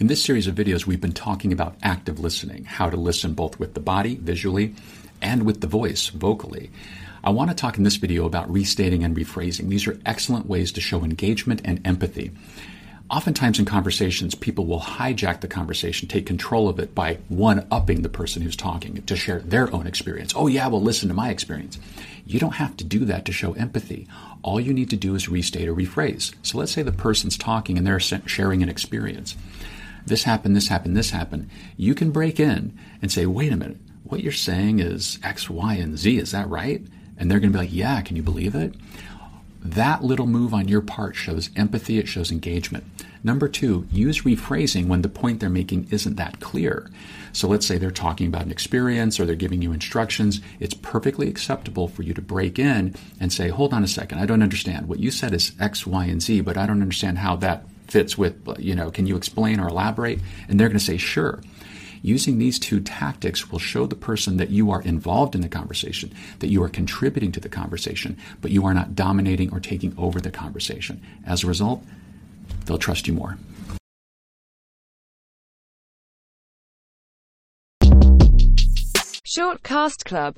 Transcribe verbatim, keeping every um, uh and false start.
In this series of videos, we've been talking about active listening, how to listen both with the body, visually, and with the voice, vocally. I want to talk in this video about restating and rephrasing. These are excellent ways to show engagement and empathy. Oftentimes in conversations, people will hijack the conversation, take control of it by one-upping the person who's talking to share their own experience. Oh yeah, well, listen to my experience. You don't have to do that to show empathy. All you need to do is restate or rephrase. So let's say the person's talking and they're sharing an experience. This happened, this happened, this happened. You can break in and say, wait a minute, what you're saying is X, Y, and Z, is that right? And they're going to be like, yeah, can you believe it? That little move on your part shows empathy, it shows engagement. Number two, use rephrasing when the point they're making isn't that clear. So let's say they're talking about an experience or they're giving you instructions. It's perfectly acceptable for you to break in and say, hold on a second, I don't understand. What you said is X, Y, and Z, but I don't understand how that fits with, you know, can you explain or elaborate? And they're going to say, sure. Using these two tactics will show the person that you are involved in the conversation, that you are contributing to the conversation, but you are not dominating or taking over the conversation. As a result, they'll trust you more. Shortcast Club.